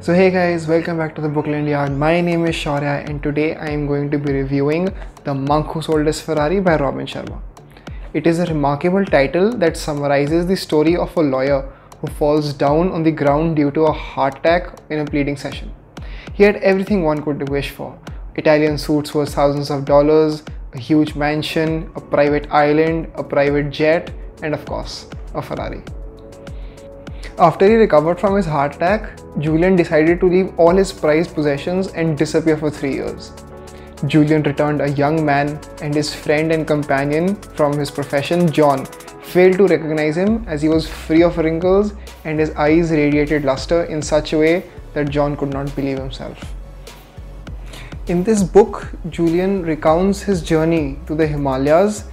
So hey guys, welcome back to the Bookland Yard. My name is Shaurya and today I am going to be reviewing The Monk Who Sold His Ferrari by Robin Sharma. It is a remarkable title that summarizes the story of a lawyer who falls down on the ground due to a heart attack in a pleading session. He had everything one could wish for. Italian suits worth thousands of dollars, a huge mansion, a private island, a private jet, and of course, a Ferrari. After he recovered from his heart attack, Julian decided to leave all his prized possessions and disappear for 3 years. Julian returned a young man, and his friend and companion from his profession, John, failed to recognize him as he was free of wrinkles and his eyes radiated luster in such a way that John could not believe himself. In this book, Julian recounts his journey to the Himalayas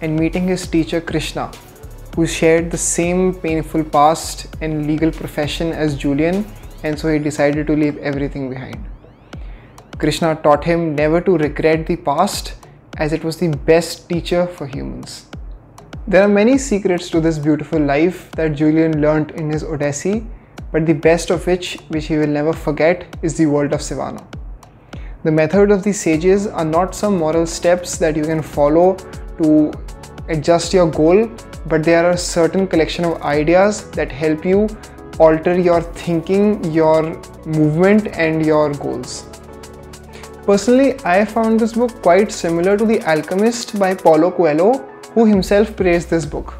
and meeting his teacher Krishna, who shared the same painful past and legal profession as Julian, and so he decided to leave everything behind. Krishna taught him never to regret the past, as it was the best teacher for humans. There are many secrets to this beautiful life that Julian learnt in his Odyssey, but the best of which he will never forget, is the world of Sivana. The method of the sages are not some moral steps that you can follow to adjust your goal, but they are a certain collection of ideas that help you alter your thinking, your movement, and your goals. Personally, I found this book quite similar to The Alchemist by Paulo Coelho, who himself praised this book.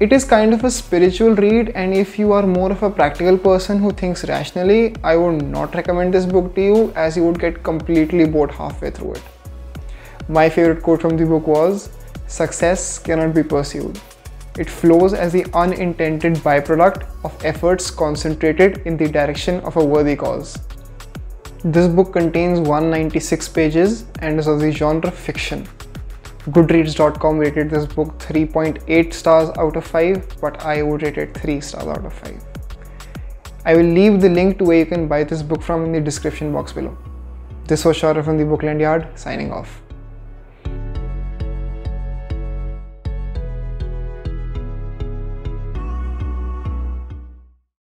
It is kind of a spiritual read, and if you are more of a practical person who thinks rationally, I would not recommend this book to you, as you would get completely bored halfway through it. My favorite quote from the book was, "Success cannot be pursued. It flows as the unintended byproduct of efforts concentrated in the direction of a worthy cause." This book contains 196 pages and is of the genre fiction. Goodreads.com rated this book 3.8 stars out of 5, but I would rate it 3 stars out of 5. I will leave the link to where you can buy this book from in the description box below. This was Shaurya from the Bookland Yard, signing off.